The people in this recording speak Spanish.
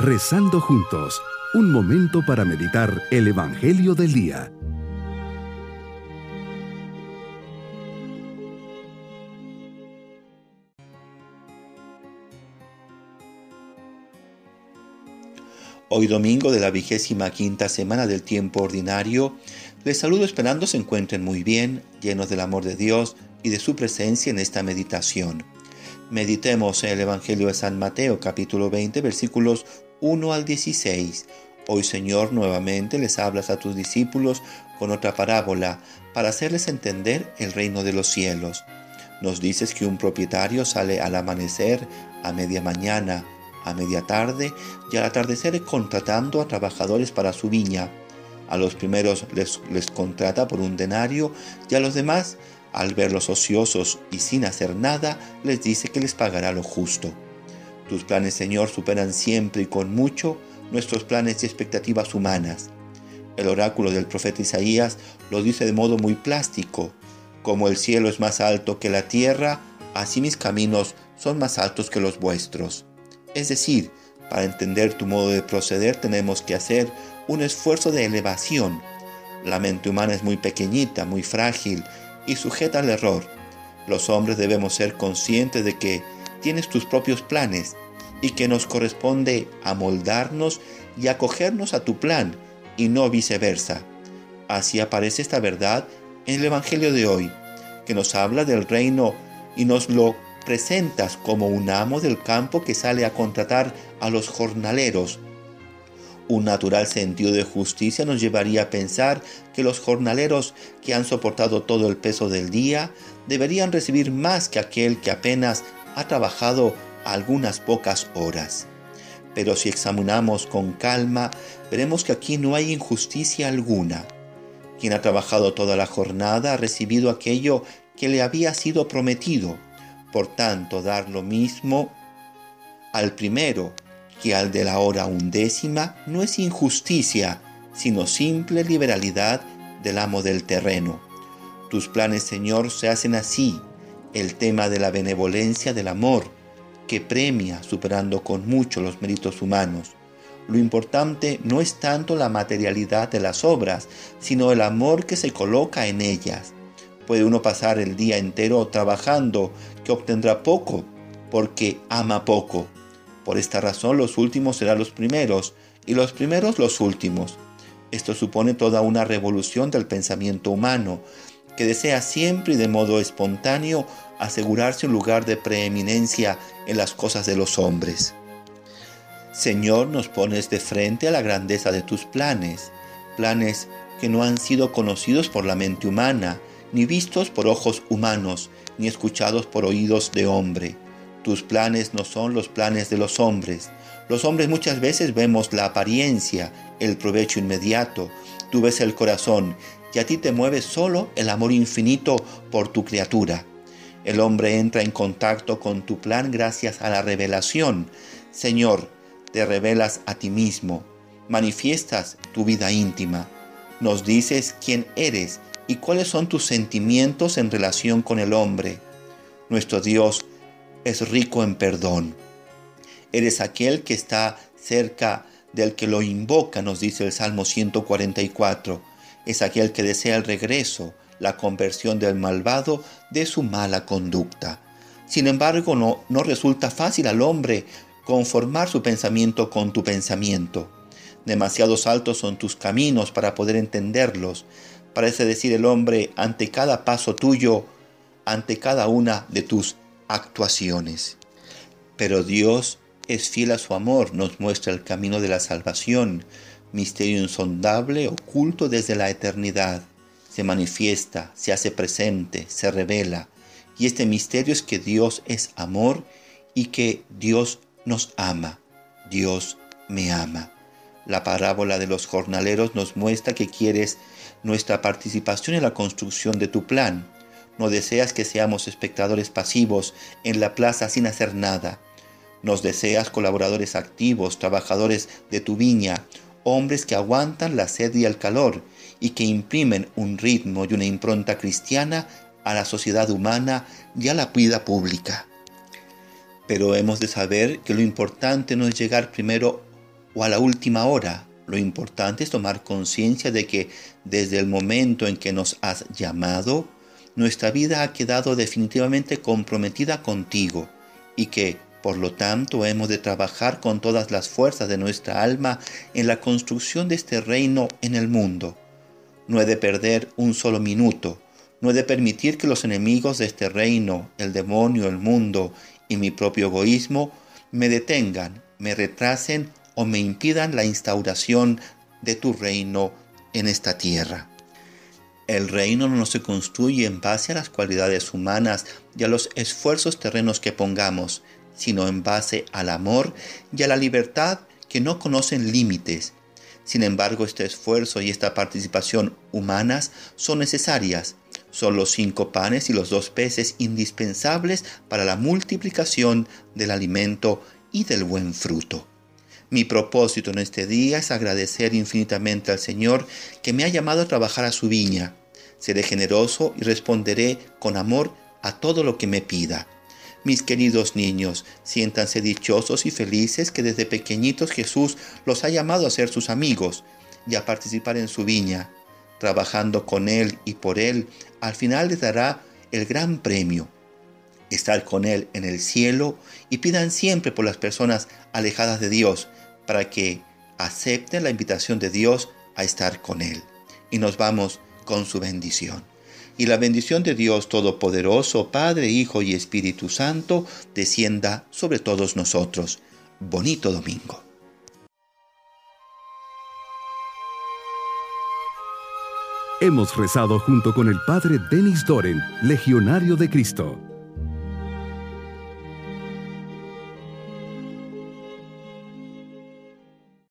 Rezando Juntos, un momento para meditar el Evangelio del día. Hoy domingo de la 25ª semana del tiempo ordinario, les saludo esperando se encuentren muy bien, llenos del amor de Dios y de su presencia en esta meditación. Meditemos en el Evangelio de San Mateo, capítulo 20, versículos 1 al 16. Hoy, Señor, nuevamente les hablas a tus discípulos con otra parábola para hacerles entender el reino de los cielos. Nos dices que un propietario sale al amanecer, a media mañana, a media tarde y al atardecer contratando a trabajadores para su viña. A los primeros les contrata por 1 denario y a los demás, al verlos ociosos y sin hacer nada, les dice que les pagará lo justo. Tus planes, Señor, superan siempre y con mucho nuestros planes y expectativas humanas. El oráculo del profeta Isaías lo dice de modo muy plástico. Como el cielo es más alto que la tierra, así mis caminos son más altos que los vuestros. Es decir, para entender tu modo de proceder tenemos que hacer un esfuerzo de elevación. La mente humana es muy pequeñita, muy frágil y sujeta al error. Los hombres debemos ser conscientes de que tienes tus propios planes y que nos corresponde amoldarnos y acogernos a tu plan y no viceversa. Así aparece esta verdad en el Evangelio de hoy, que nos habla del reino y nos lo presentas como un amo del campo que sale a contratar a los jornaleros. Un natural sentido de justicia nos llevaría a pensar que los jornaleros que han soportado todo el peso del día deberían recibir más que aquel que apenas ha trabajado algunas pocas horas. Pero si examinamos con calma, veremos que aquí no hay injusticia alguna. Quien ha trabajado toda la jornada ha recibido aquello que le había sido prometido. Por tanto, dar lo mismo al primero que al de la hora 1ª no es injusticia, sino simple liberalidad del amo del terreno. Tus planes, Señor, se hacen así. El tema de la benevolencia del amor, que premia superando con mucho los méritos humanos. Lo importante no es tanto la materialidad de las obras, sino el amor que se coloca en ellas. Puede uno pasar el día entero trabajando, que obtendrá poco, porque ama poco. Por esta razón, los últimos serán los primeros, y los primeros los últimos. Esto supone toda una revolución del pensamiento humano, que desea siempre y de modo espontáneo asegurarse un lugar de preeminencia en las cosas de los hombres. Señor, nos pones de frente a la grandeza de tus planes, planes que no han sido conocidos por la mente humana, ni vistos por ojos humanos, ni escuchados por oídos de hombre. Tus planes no son los planes de los hombres. Los hombres muchas veces vemos la apariencia, el provecho inmediato. Tú ves el corazón y a ti te mueve solo el amor infinito por tu criatura. El hombre entra en contacto con tu plan gracias a la revelación. Señor, te revelas a ti mismo. Manifiestas tu vida íntima. Nos dices quién eres y cuáles son tus sentimientos en relación con el hombre. Nuestro Dios es rico en perdón. Eres aquel que está cerca del que lo invoca, nos dice el Salmo 144. Es aquel que desea el regreso, la conversión del malvado de su mala conducta. Sin embargo, no resulta fácil al hombre conformar su pensamiento con tu pensamiento. Demasiados altos son tus caminos para poder entenderlos. Parece decir el hombre ante cada paso tuyo, ante cada una de tus actuaciones. Pero Dios es fiel a su amor, nos muestra el camino de la salvación, misterio insondable, oculto desde la eternidad. Se manifiesta, se hace presente, se revela. Y este misterio es que Dios es amor y que Dios nos ama. Dios me ama. La parábola de los jornaleros nos muestra que quieres nuestra participación en la construcción de tu plan. No deseas que seamos espectadores pasivos en la plaza sin hacer nada. Nos deseas colaboradores activos, trabajadores de tu viña, hombres que aguantan la sed y el calor y que imprimen un ritmo y una impronta cristiana a la sociedad humana y a la vida pública. Pero hemos de saber que lo importante no es llegar primero o a la última hora. Lo importante es tomar conciencia de que desde el momento en que nos has llamado, nuestra vida ha quedado definitivamente comprometida contigo y que, por lo tanto, hemos de trabajar con todas las fuerzas de nuestra alma en la construcción de este reino en el mundo. No he de perder un solo minuto, no he de permitir que los enemigos de este reino, el demonio, el mundo y mi propio egoísmo, me detengan, me retrasen o me impidan la instauración de tu reino en esta tierra. El reino no se construye en base a las cualidades humanas y a los esfuerzos terrenos que pongamos, sino en base al amor y a la libertad que no conocen límites. Sin embargo, este esfuerzo y esta participación humanas son necesarias. Son los 5 panes y los 2 peces indispensables para la multiplicación del alimento y del buen fruto. Mi propósito en este día es agradecer infinitamente al Señor que me ha llamado a trabajar a su viña. Seré generoso y responderé con amor a todo lo que me pida. Mis queridos niños, siéntanse dichosos y felices que desde pequeñitos Jesús los ha llamado a ser sus amigos y a participar en su viña. Trabajando con Él y por Él, al final les dará el gran premio. Estar con Él en el cielo, y pidan siempre por las personas alejadas de Dios para que acepten la invitación de Dios a estar con Él. Y nos vamos con su bendición. Y la bendición de Dios Todopoderoso, Padre, Hijo y Espíritu Santo, descienda sobre todos nosotros. Bonito domingo. Hemos rezado junto con el Padre Denis Doren, Legionario de Cristo.